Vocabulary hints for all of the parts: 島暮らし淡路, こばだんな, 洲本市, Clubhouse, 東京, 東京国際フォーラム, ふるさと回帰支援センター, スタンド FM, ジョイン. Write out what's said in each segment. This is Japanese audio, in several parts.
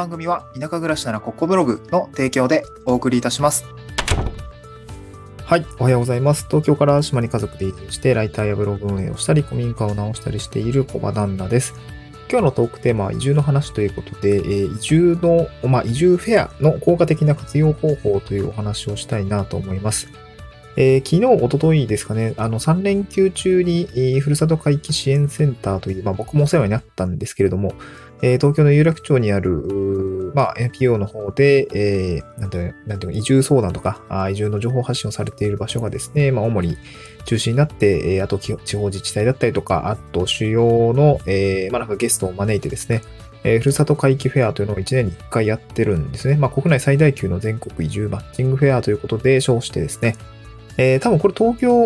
番組は田舎暮らしならここブログの提供でお送りいたします。はい、おはようございます。東京から島に家族で移住してライターやブログ運営をしたり古民家を直したりしている小場旦那です。今日のトークテーマは移住の話ということで、移住フェアの効果的な活用方法というお話をしたいなと思います。昨日、おとといですかね、3連休中に、ふるさと回帰支援センターという、僕もお世話になったんですけれども、東京の有楽町にある、NPO の方で、移住相談とか、移住の情報発信をされている場所がですね、主に中止になって、あと地方自治体だったりとか、あと主要の、ゲストを招いてですね、ふるさと回帰フェアというのを1年に1回やってるんですね。国内最大級の全国移住マッチングフェアということで称してですね、多分これ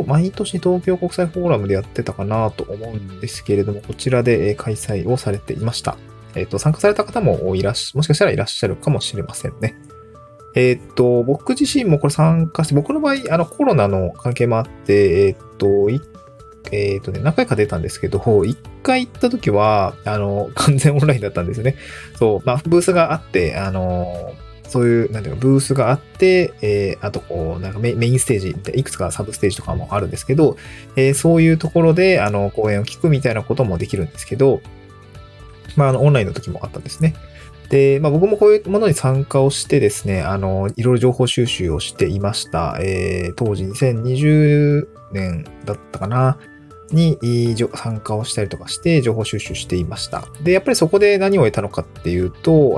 毎年東京国際フォーラムでやってたかなと思うんですけれども、こちらで開催をされていました。参加された方ももしかしたらいらっしゃるかもしれませんね。僕自身もこれ参加して、僕の場合、コロナの関係もあって、何回か出たんですけど、1回行った時は、完全オンラインだったんですよね。そう、ブースがあって、そういう、ブースがあって、あとメインステージみたいな、いくつかサブステージとかもあるんですけど、そういうところで、講演を聞くみたいなこともできるんですけど、オンラインの時もあったんですね。で、僕もこういうものに参加をしてですね、いろいろ情報収集をしていました。当時2020年だったかな。に参加をしたりとかして、情報収集していました。で、やっぱりそこで何を得たのかっていうと、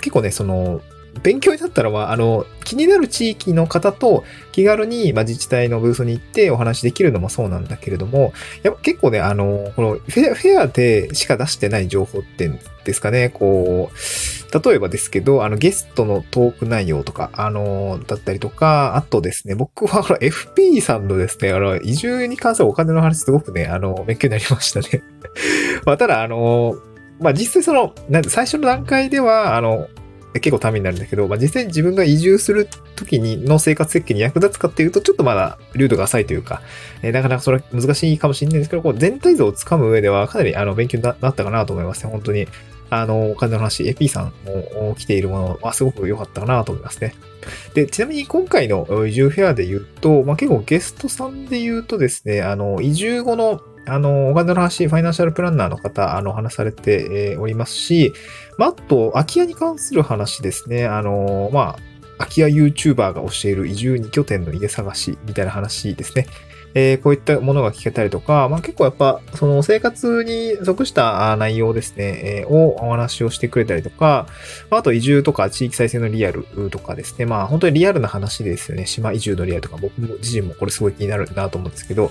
結構ね、勉強になったのは、気になる地域の方と気軽に、自治体のブースに行ってお話できるのもそうなんだけれども、やっぱ結構ね、フェアでしか出してない情報ってですかね、例えばですけど、ゲストのトーク内容とか、だったりとか、あとですね、僕はFP さんのですね、移住に関するお金の話すごくね、勉強になりましたね。ただ、実際最初の段階では、結構ためになるんだけど、実際に自分が移住するときの生活設計に役立つかっていうと、ちょっとまだルートが浅いというか、なかなかそれは難しいかもしれないんですけど、全体像をつかむ上ではかなり勉強になったかなと思いますね。本当に、お金の話、AP さんも来ているものはすごく良かったかなと思いますね。で、ちなみに今回の移住フェアで言うと、結構ゲストさんで言うとですね、移住後のお金の話、ファイナンシャルプランナーの方、話されておりますし、あと、空き家に関する話ですね。空き家 YouTuber が教える移住2拠点の家探しみたいな話ですね。こういったものが聞けたりとか、結構やっぱ、生活に即した内容ですね、お話をしてくれたりとか、あと移住とか地域再生のリアルとかですね、本当にリアルな話ですよね。島移住のリアルとか、僕自身もこれすごい気になるなと思うんですけど、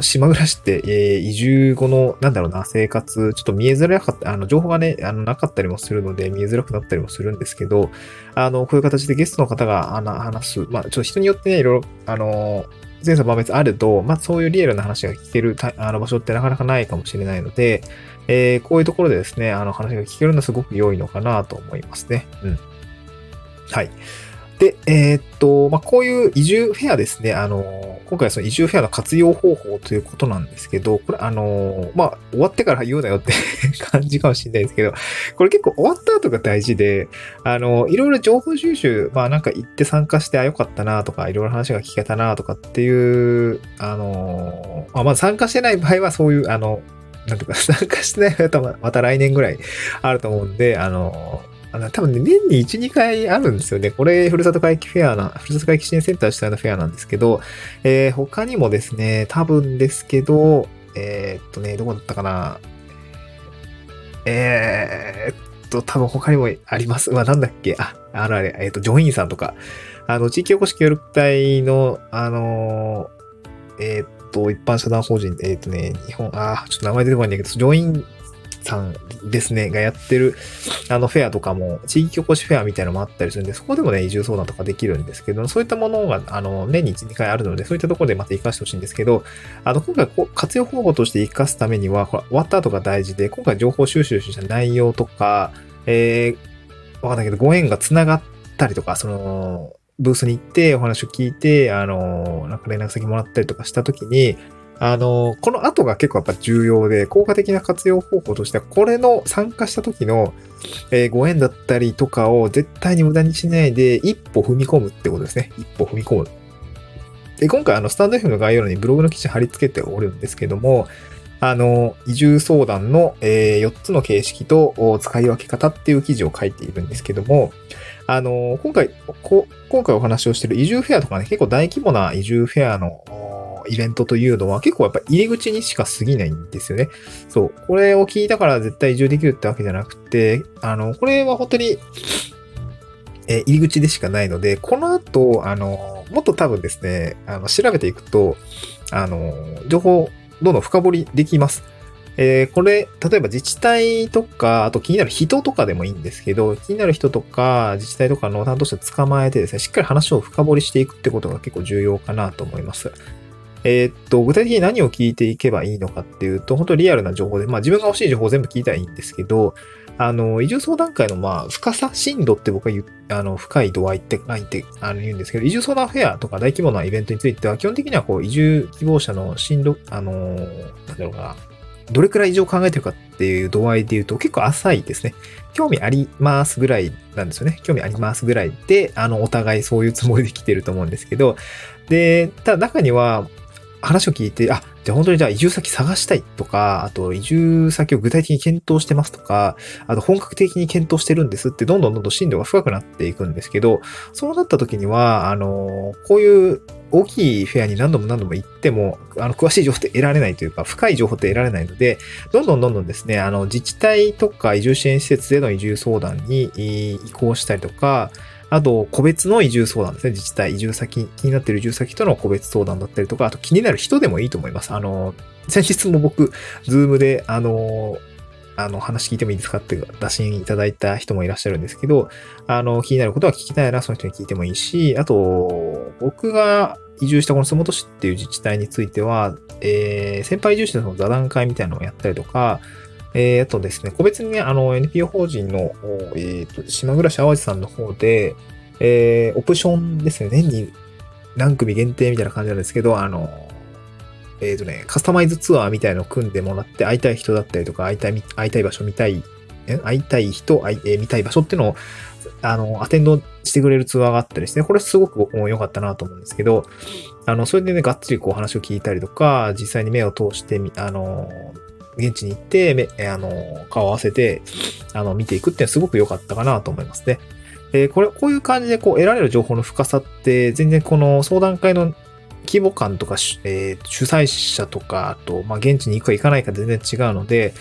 島暮らしって、移住後の、生活、ちょっと見えづらかった、情報がね、なかったりもするので、見えづらくなったりもするんですけど、こういう形でゲストの方が話す、ちょっと人によってね、いろいろ、前作は別あると、そういうリアルな話が聞ける場所ってなかなかないかもしれないので、こういうところでですね、話が聞けるのはすごく良いのかなと思いますね。うん。はい。で、こういう移住フェアですね、今回はその移住フェアの活用方法ということなんですけど、これ終わってから言うなよって感じかもしれないですけど、これ結構終わった後が大事で、いろいろ情報収集、行って参加して、良かったなとか、いろいろ話が聞けたなとかっていう、参加してない場合はそういう、参加してない場合はまた来年ぐらいあると思うんで、多分ね、年に1、2回あるんですよね。これ、ふるさと回帰支援センター主催のフェアなんですけど、他にもですね、多分ですけど、どこだったかな。多分他にもあります。なんだっけ。ジョインさんとか、地域おこし協力隊の、一般社団法人、ちょっと名前出てこないんだけど、ジョインさんですね、がやってる、フェアとかも、地域おこしフェアみたいなのもあったりするんで、そこでもね、移住相談とかできるんですけど、そういったものが、年に1、2回あるので、そういったところでまた活かしてほしいんですけど、今回活用方法として活かすためには、終わった後が大事で、今回情報収集した内容とか、わかんないけど、ご縁がつながったりとか、ブースに行ってお話を聞いて、連絡先もらったりとかしたときに、この後が結構やっぱ重要で、効果的な活用方法としては、これの参加した時の、ご縁だったりとかを絶対に無駄にしないで、一歩踏み込むってことですね。一歩踏み込む。で、今回スタンド FM の概要欄にブログの記事貼り付けておるんですけども、移住相談の、4つの形式と使い分け方っていう記事を書いているんですけども、今回お話をしている移住フェアとかね、結構大規模な移住フェアのイベントというのは結構やっぱ入り口にしか過ぎないんですよね。そう。これを聞いたから絶対移住できるってわけじゃなくて、これは本当に、入り口でしかないので、この後、もっと多分ですね、調べていくと、情報、どんどん深掘りできます。これ、例えば自治体とか、あと気になる人とかでもいいんですけど、気になる人とか、自治体とかの担当者を捕まえてですね、しっかり話を深掘りしていくってことが結構重要かなと思います。具体的に何を聞いていけばいいのかっていうと、本当にリアルな情報で、自分が欲しい情報を全部聞いたらいいんですけど、移住相談会の、深さ、深度って僕は深い度合いって書いて、言うんですけど、移住相談フェアとか大規模なイベントについては、基本的には移住希望者の深度、どれくらい異常を考えてるかっていう度合いで言うと結構浅いですね。興味ありますぐらいなんですよね。興味ありますぐらいで、お互いそういうつもりで来てると思うんですけど、で、ただ中には、話を聞いて、じゃあ本当に移住先探したいとか、あと移住先を具体的に検討してますとか、あと本格的に検討してるんですって、どんどん深度が深くなっていくんですけど、そうなった時には、こういう大きいフェアに何度も行っても、詳しい情報って得られないというか、深い情報って得られないので、どんどんですね、自治体とか移住支援施設での移住相談に移行したりとか、あと、個別の移住相談ですね。自治体、移住先、気になっている移住先との個別相談だったりとか、あと気になる人でもいいと思います。先日も僕、ズームで、話聞いてもいいですかって打診いただいた人もいらっしゃるんですけど、気になることは聞きたいな、その人に聞いてもいいし、あと、僕が移住したこの洲本市っていう自治体については、先輩移住者の座談会みたいなのをやったりとか、あとですね、個別にね、NPO 法人の、島暮らし淡路さんの方で、オプションですね、年に何組限定みたいな感じなんですけど、カスタマイズツアーみたいのを組んでもらって、会いたい人だったりとか、会いたい場所見たい、会いたい人、見たい場所っていうのを、アテンドしてくれるツアーがあったりして、ね、これすごく僕も良かったなと思うんですけど、それでね、がっつりこう話を聞いたりとか、実際に目を通して現地に行って、顔を合わせて、見ていくってすごく良かったかなと思いますね。こういう感じで、得られる情報の深さって、全然この相談会の規模感とか、主催者とか、あと、現地に行くか行かないか全然違うので、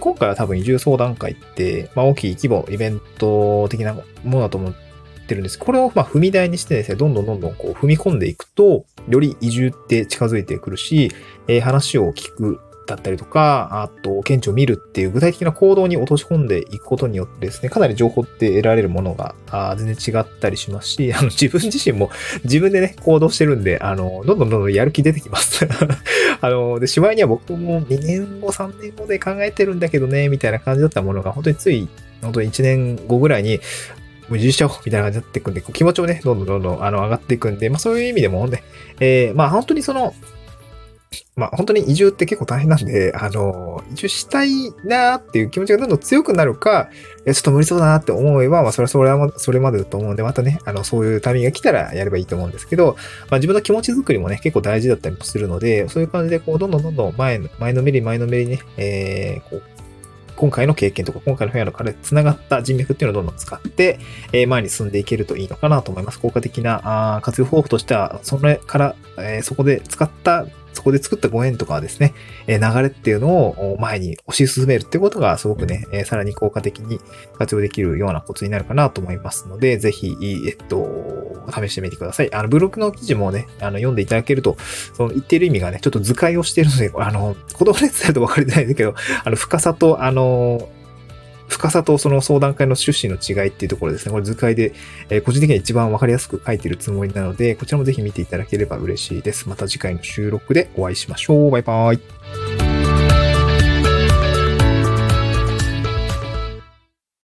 今回は多分移住相談会って、大きい規模、イベント的なものだと思ってるんです。これを、踏み台にしてですね、どんどん踏み込んでいくと、より移住って近づいてくるし、話を聞く。だったりとか、あと、現地を見るっていう具体的な行動に落とし込んでいくことによってですね、かなり情報って得られるものが全然違ったりしますし、自分自身も自分でね、行動してるんで、どんどんやる気出てきます。で、しまいには僕も2年後、3年後で考えてるんだけどね、みたいな感じだったものが、本当に1年後ぐらいに、移住しちゃおうみたいな感じになっていくんで、気持ちもね、どんどん上がっていくんで、そういう意味でもね、本当に本当に移住って結構大変なんで、移住したいなーっていう気持ちがどんどん強くなるか、ちょっと無理そうだなって思えば、それまでだと思うんで、またね、そういうタイミングが来たらやればいいと思うんですけど、自分の気持ちづくりもね、結構大事だったりもするので、そういう感じで、どんどん前のめりにね、今回の経験とか、今回のフェアの彼で繋がった人脈っていうのをどんどん使って、前に進んでいけるといいのかなと思います。効果的な活用方法としては、それから、そこで作ったご縁とかはですね、流れっていうのを前に推し進めるっていうことがすごくね、さらに効果的に活用できるようなコツになるかなと思いますので、ぜひ、試してみてください。ブログの記事もね、読んでいただけると、その言っている意味がね、ちょっと図解をしているので、子供のやつだと分かりづらいんですけど、深さとその相談会の趣旨の違いっていうところですね。これ図解で、個人的には一番わかりやすく書いているつもりなので、こちらもぜひ見ていただければ嬉しいです。また次回の収録でお会いしましょう。バイバイ。